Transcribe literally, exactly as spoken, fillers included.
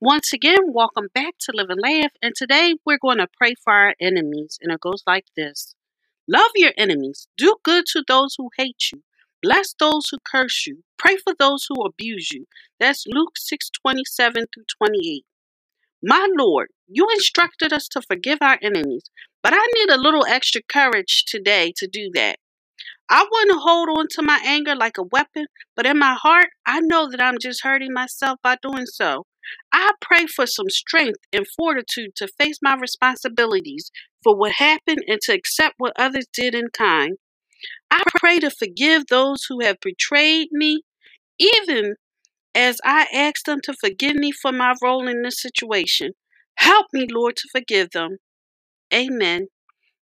Once again, welcome back to Live and Laugh, and today we're going to pray for our enemies, and it goes like this. Love your enemies. Do good to those who hate you. Bless those who curse you. Pray for those who abuse you. That's Luke six, twenty-seven through twenty-eight. My Lord, you instructed us to forgive our enemies, but I need a little extra courage today to do that. I wouldn't hold on to my anger like a weapon, but in my heart, I know that I'm just hurting myself by doing so. I pray for some strength and fortitude to face my responsibilities for what happened and to accept what others did in kind. I pray to forgive those who have betrayed me, even as I ask them to forgive me for my role in this situation. Help me, Lord, to forgive them. Amen.